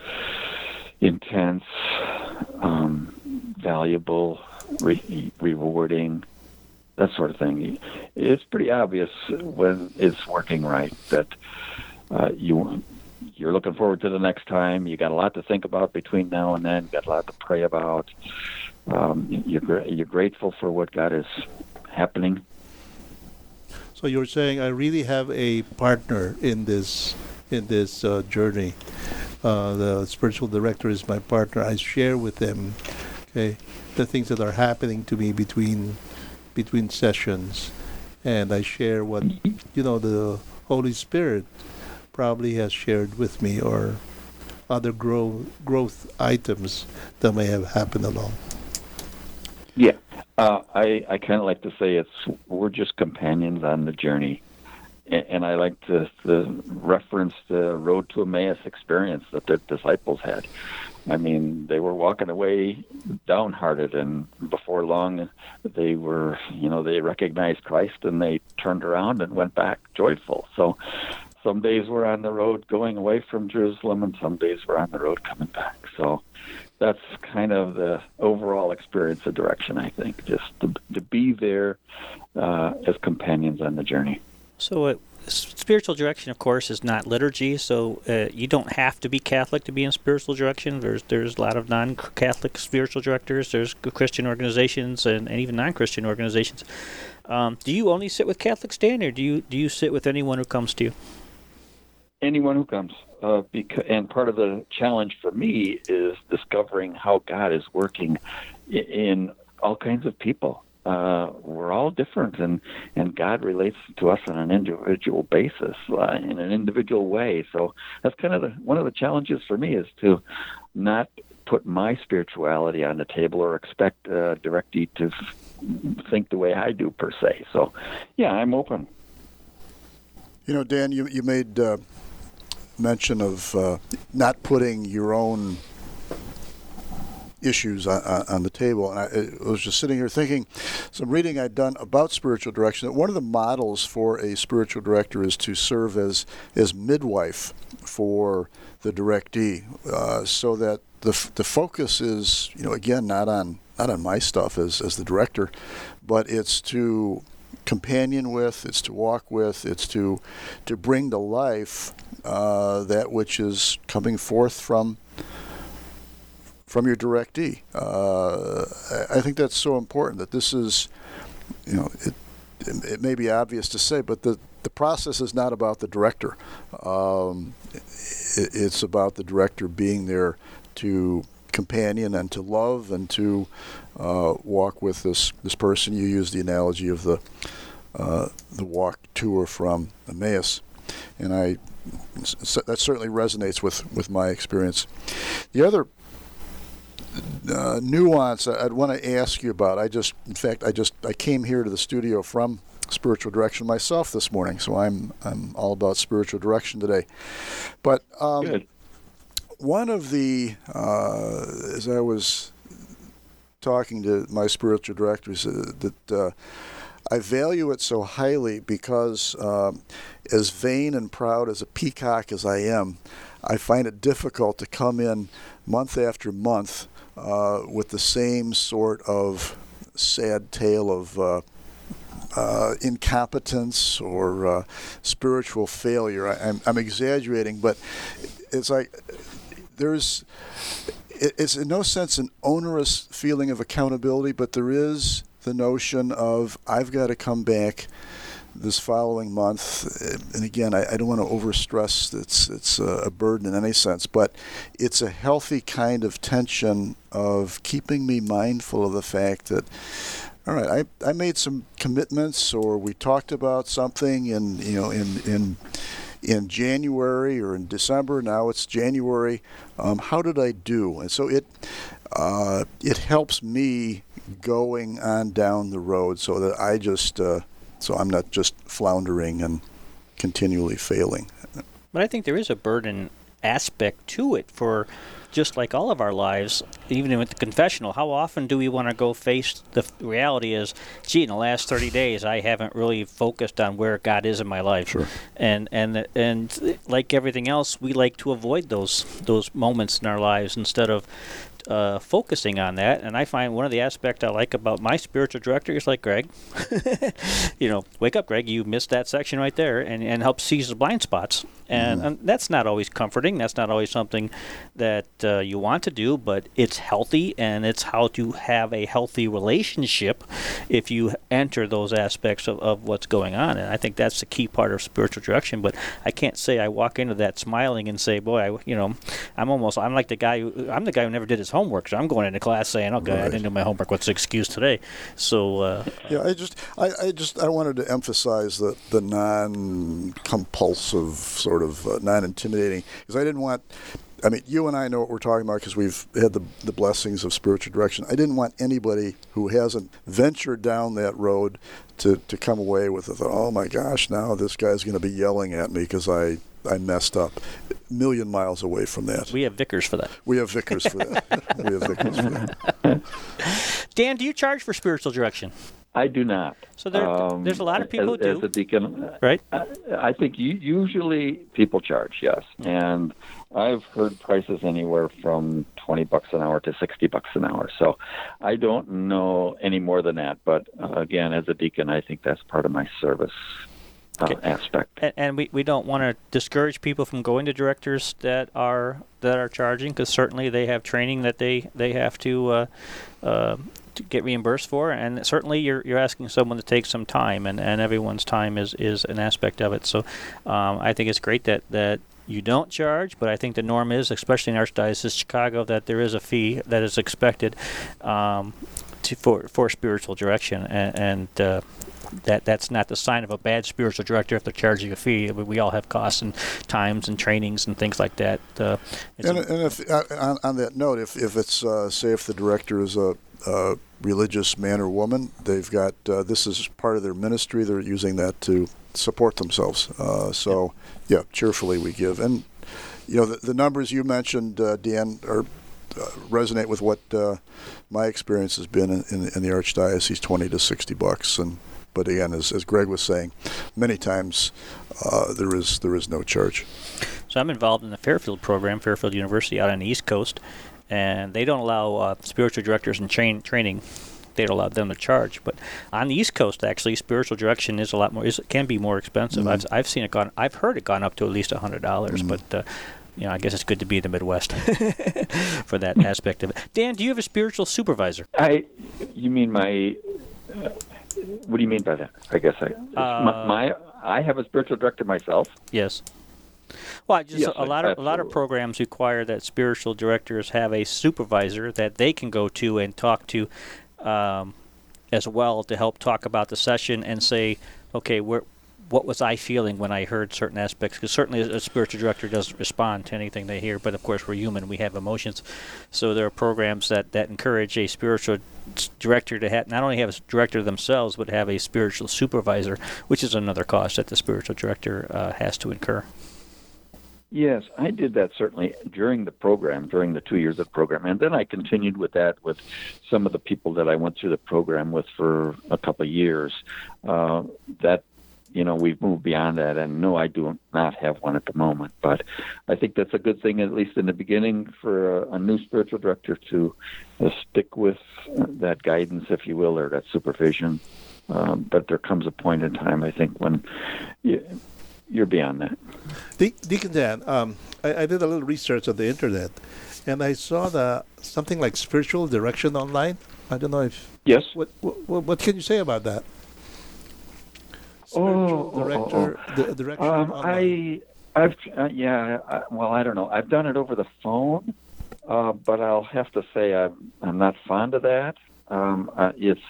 intense, um, valuable, re- rewarding, that sort of thing. It's pretty obvious when it's working right that uh, you you're looking forward to the next time. You got a lot to think about between now and then. You got a lot to pray about. Um, you're you're grateful for what God is happening. So you're saying I really have a partner in this in this uh, journey. Uh, the spiritual director is my partner. I share with them, okay, the things that are happening to me between between sessions, and I share what, you know, the Holy Spirit probably has shared with me, or other grow, growth items that may have happened along. Yeah, uh, I I kind of like to say it's we're just companions on the journey. And I like to, to reference the Road to Emmaus experience that the disciples had. I mean, they were walking away downhearted, and before long, they were, you know, they recognized Christ, and they turned around and went back joyful. So some days we're on the road going away from Jerusalem, and some days we're on the road coming back. So that's kind of the overall experience of direction, I think, just to, to be there uh, as companions on the journey. So uh, spiritual direction, of course, is not liturgy, so uh, you don't have to be Catholic to be in spiritual direction. There's there's a lot of non-Catholic spiritual directors. There's Christian organizations and, and even non-Christian organizations. Um, do you only sit with Catholics, Dan, or do you, do you sit with anyone who comes to you? Anyone who comes. Uh, because, and part of the challenge for me is discovering how God is working in, in all kinds of people. Uh, we're all different, and, and God relates to us on an individual basis, uh, in an individual way. So that's kind of the, one of the challenges for me, is to not put my spirituality on the table or expect uh, directee to f- think the way I do, per se. So, yeah, I'm open. You know, Dan, you, you made uh, mention of uh, not putting your own issues on, on the table, and I, I was just sitting here thinking, some reading I'd done about spiritual direction, that one of the models for a spiritual director is to serve as as midwife for the directee, uh, so that the f- the focus is, you know, again, not on not on my stuff as as the director, but it's to companion with, it's to walk with, it's to to bring to life uh, that which is coming forth from. From your directee. Uh, I think that's so important, that this is, you know, it, it may be obvious to say, but the, the process is not about the director. Um, it, it's about the director being there to companion and to love and to uh, walk with this, this person. You use the analogy of the uh, the walk to or from Emmaus, and I so that certainly resonates with, with my experience. The other Uh, nuance I'd want to ask you about. I just, in fact, I just I came here to the studio from spiritual direction myself this morning, so I'm I'm all about spiritual direction today. But um, Good. One of the uh, as I was talking to my spiritual directors, uh, that uh, I value it so highly because, uh, as vain and proud as a peacock as I am, I find it difficult to come in month after month uh, with the same sort of sad tale of uh, uh, incompetence or uh, spiritual failure. I, I'm, I'm exaggerating, but it's like there's, it's in no sense an onerous feeling of accountability, but there is the notion of, I've got to come back this following month. And again, I, I don't want to overstress it's it's a burden in any sense, but it's a healthy kind of tension of keeping me mindful of the fact that, all right, I, I made some commitments, or we talked about something and you know in in in January or in December. Now it's January. Um, how did I do? And so it uh, it helps me going on down the road, so that I just uh, so I'm not just floundering and continually failing. But I think there is a burden aspect to it for, just like all of our lives, even with the confessional. How often do we want to go face the reality is, gee, in the last thirty days, I haven't really focused on where God is in my life. Sure. And and and like everything else, we like to avoid those those moments in our lives instead of uh, focusing on that. And I find one of the aspects I like about my spiritual director is like, Greg, you know, wake up, Greg, you missed that section right there, and, and help seize the blind spots. And, mm. and that's not always comforting. That's not always something that uh, you want to do, but it's healthy, and it's how to have a healthy relationship if you enter those aspects of, of what's going on. And I think that's the key part of spiritual direction. But I can't say I walk into that smiling and say, boy, I, you know, I'm almost, I'm like the guy, who, I'm the guy who never did his homework. So I'm going into class saying, okay, right. I didn't do my homework. What's the excuse today? So, uh, yeah, I just, I, I just, I wanted to emphasize that the non-compulsive sort of uh, non-intimidating, because I didn't want, I mean, you and I know what we're talking about because we've had the, the blessings of spiritual direction. I didn't want anybody who hasn't ventured down that road to, to come away with the thought, oh my gosh, now this guy's going to be yelling at me because I, I messed up. A million miles away from that. We have vicars for that. We have vicars for that. we have vicars for that. Dan, do you charge for spiritual direction? I do not. So there, um, there's a lot of people as, who do. As a deacon, right? I, I think you, usually people charge, yes. And I've heard prices anywhere from twenty bucks an hour to sixty bucks an hour. So I don't know any more than that. But uh, again, as a deacon, I think that's part of my service. Okay. Uh, aspect. And, and we, we don't want to discourage people from going to directors that are that are charging, because certainly they have training that they, they have to uh, uh, to get reimbursed for, and certainly you're you're asking someone to take some time, and, and everyone's time is, is an aspect of it. So um, I think it's great that, that you don't charge, but I think the norm is, especially in Archdiocese of Chicago, that there is a fee that is expected um, to, for, for spiritual direction, and, and uh, that that's not the sign of a bad spiritual director if they're charging a fee. We all have costs and times and trainings and things like that. Uh, and a, and if, on, on that note, if, if it's, uh, say if the director is a, a religious man or woman, they've got, uh, this is part of their ministry, they're using that to support themselves. Uh, so, yeah, cheerfully we give. And, you know, the, the numbers you mentioned, uh, Dan, are Uh, resonate with what uh, my experience has been in, in, in the Archdiocese, twenty to sixty bucks. And but again, as, as Greg was saying, many times uh, there is there is no charge. So I'm involved in the Fairfield program, Fairfield University, out on the East Coast, and they don't allow uh, spiritual directors in train, training. They'd allow them to charge, but on the East Coast, actually, spiritual direction is a lot more. Is, can be more expensive. Mm-hmm. I've I've seen it gone. I've heard it gone up to at least a hundred dollars, mm-hmm. but. Uh, You know, I guess it's good to be in the Midwest for that aspect of it. Dan, do you have a spiritual supervisor? I, you mean my? Uh, what do you mean by that? I guess I. Uh, my, my I have a spiritual director myself. Yes. Well, just yes, a lot of absolutely. a lot of programs require that spiritual directors have a supervisor that they can go to and talk to, um, as well, to help talk about the session and say, okay, we're. What was I feeling when I heard certain aspects? Because certainly a spiritual director doesn't respond to anything they hear, but of course we're human, we have emotions. So there are programs that, that encourage a spiritual director to have, not only have a director themselves, but have a spiritual supervisor, which is another cost that the spiritual director uh, has to incur. Yes, I did that certainly during the program, during the two years of program. And then I continued with that with some of the people that I went through the program with for a couple of years. Uh, that You know, we've moved beyond that, and no, I do not have one at the moment. But I think that's a good thing, at least in the beginning, for a, a new spiritual director to uh, stick with that guidance, if you will, or that supervision. Um, but there comes a point in time, I think, when you, you're beyond that. De- Deacon Dan, um, I, I did a little research on the internet, And I saw the something like Spiritual Direction online. I don't know if... Yes. What what, what can you say about that? Spiritual oh, director, oh, oh. The direction um, online. I, I've, uh, yeah, I, well, I don't know. I've done it over the phone, uh, but I'll have to say I'm, I'm not fond of that. Um, uh, it's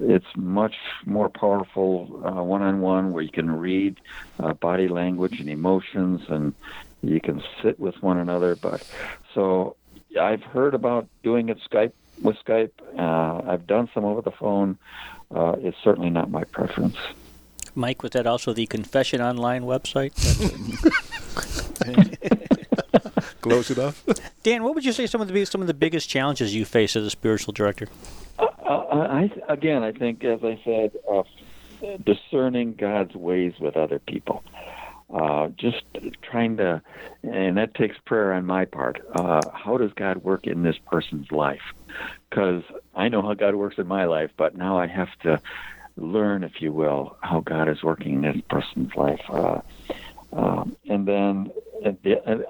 it's much more powerful uh, one-on-one, where you can read uh, body language and emotions, and you can sit with one another. But so I've heard about doing it Skype with Skype. Uh, I've done some over the phone. Uh, it's certainly not my preference. Mike, was that also the Confession Online website? Close enough. Dan, what would you say some of the some of the biggest challenges you face as a spiritual director? Uh, I, again, I think, as I said, uh, discerning God's ways with other people. Uh, just trying to, and that takes prayer on my part. Uh, how does God work in this person's life? Because I know how God works in my life, but now I have to learn, if you will, how God is working in this person's life. Uh, um, and then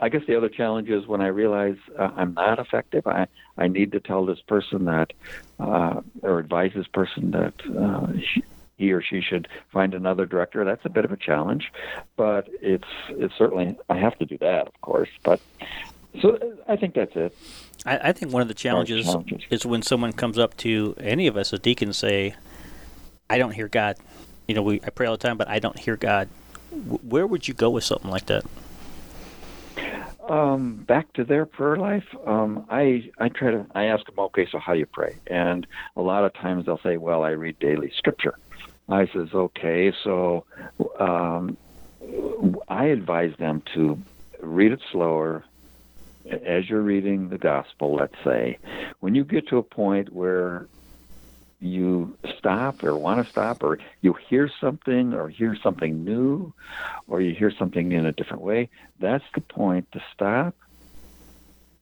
I guess the other challenge is when I realize uh, I'm not effective, I, I need to tell this person that, uh, or advise this person that uh, she, he or she should find another director. That's a bit of a challenge, but it's it's certainly, I have to do that, of course. But so I think that's it. I, I think one of the challenges, challenges is when someone comes up to any of us as deacons, say, I don't hear God. You know, we I pray all the time, but I don't hear God. W- where would you go with something like that? Um, back to their prayer life, um, I I try to I ask them, okay, so how do you pray? And a lot of times they'll say, well, I read daily scripture. I says, okay, so um, I advise them to read it slower as you're reading the gospel. Let's say when you get to a point where you stop or want to stop, or you hear something or hear something new, or you hear something in a different way, that's the point to stop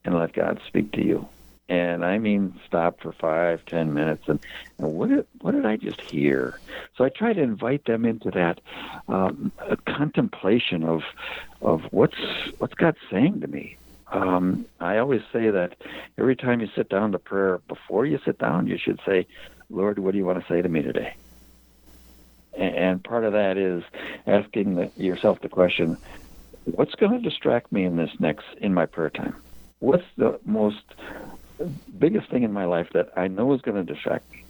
and let God speak to you. And I mean stop for five, ten minutes, and, and what, did, what did I just hear? So I try to invite them into that um, contemplation of of what's what's God saying to me. Um, I always say that every time you sit down to prayer, before you sit down, you should say, Lord, what do you want to say to me today? And part of that is asking the, yourself the question, what's going to distract me in this next, in my prayer time? What's the most biggest thing in my life that I know is going to distract me?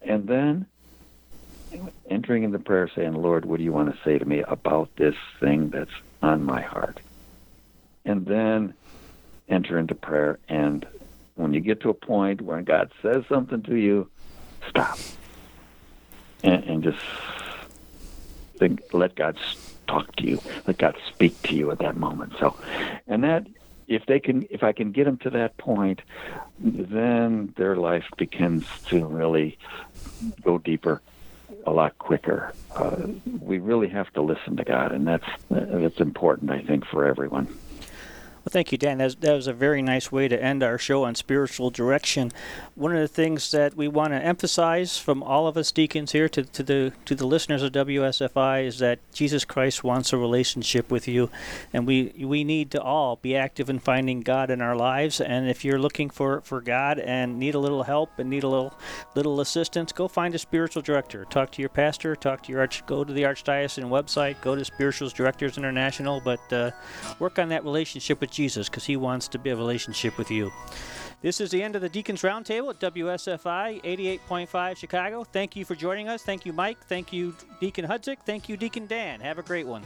And then entering into prayer saying, Lord, what do you want to say to me about this thing that's on my heart? And then enter into prayer. And when you get to a point where God says something to you, stop. And, and just think, let God talk to you. Let God speak to you at that moment. So, and that, if they can, if I can get them to that point, then their life begins to really go deeper, a lot quicker. Uh, we really have to listen to God, and that's that's important, I think, for everyone. Well, thank you, Dan. That was, that was a very nice way to end our show on spiritual direction. One of the things that we want to emphasize from all of us deacons here to, to the to the listeners of W S F I is that Jesus Christ wants a relationship with you, and we we need to all be active in finding God in our lives. And if you're looking for, for God and need a little help and need a little little assistance, go find a spiritual director. Talk to your pastor. Talk to your arch. Go to the Archdiocesan website. Go to Spiritual Directors International. But uh, work on that relationship with Jesus. Jesus, because he wants to be a relationship with you. This is the end of the Deacons Roundtable at W S F I eighty-eight point five Chicago. Thank you for joining us. Thank you, Mike. Thank you, Deacon Hudzik. Thank you, Deacon Dan. Have a great one.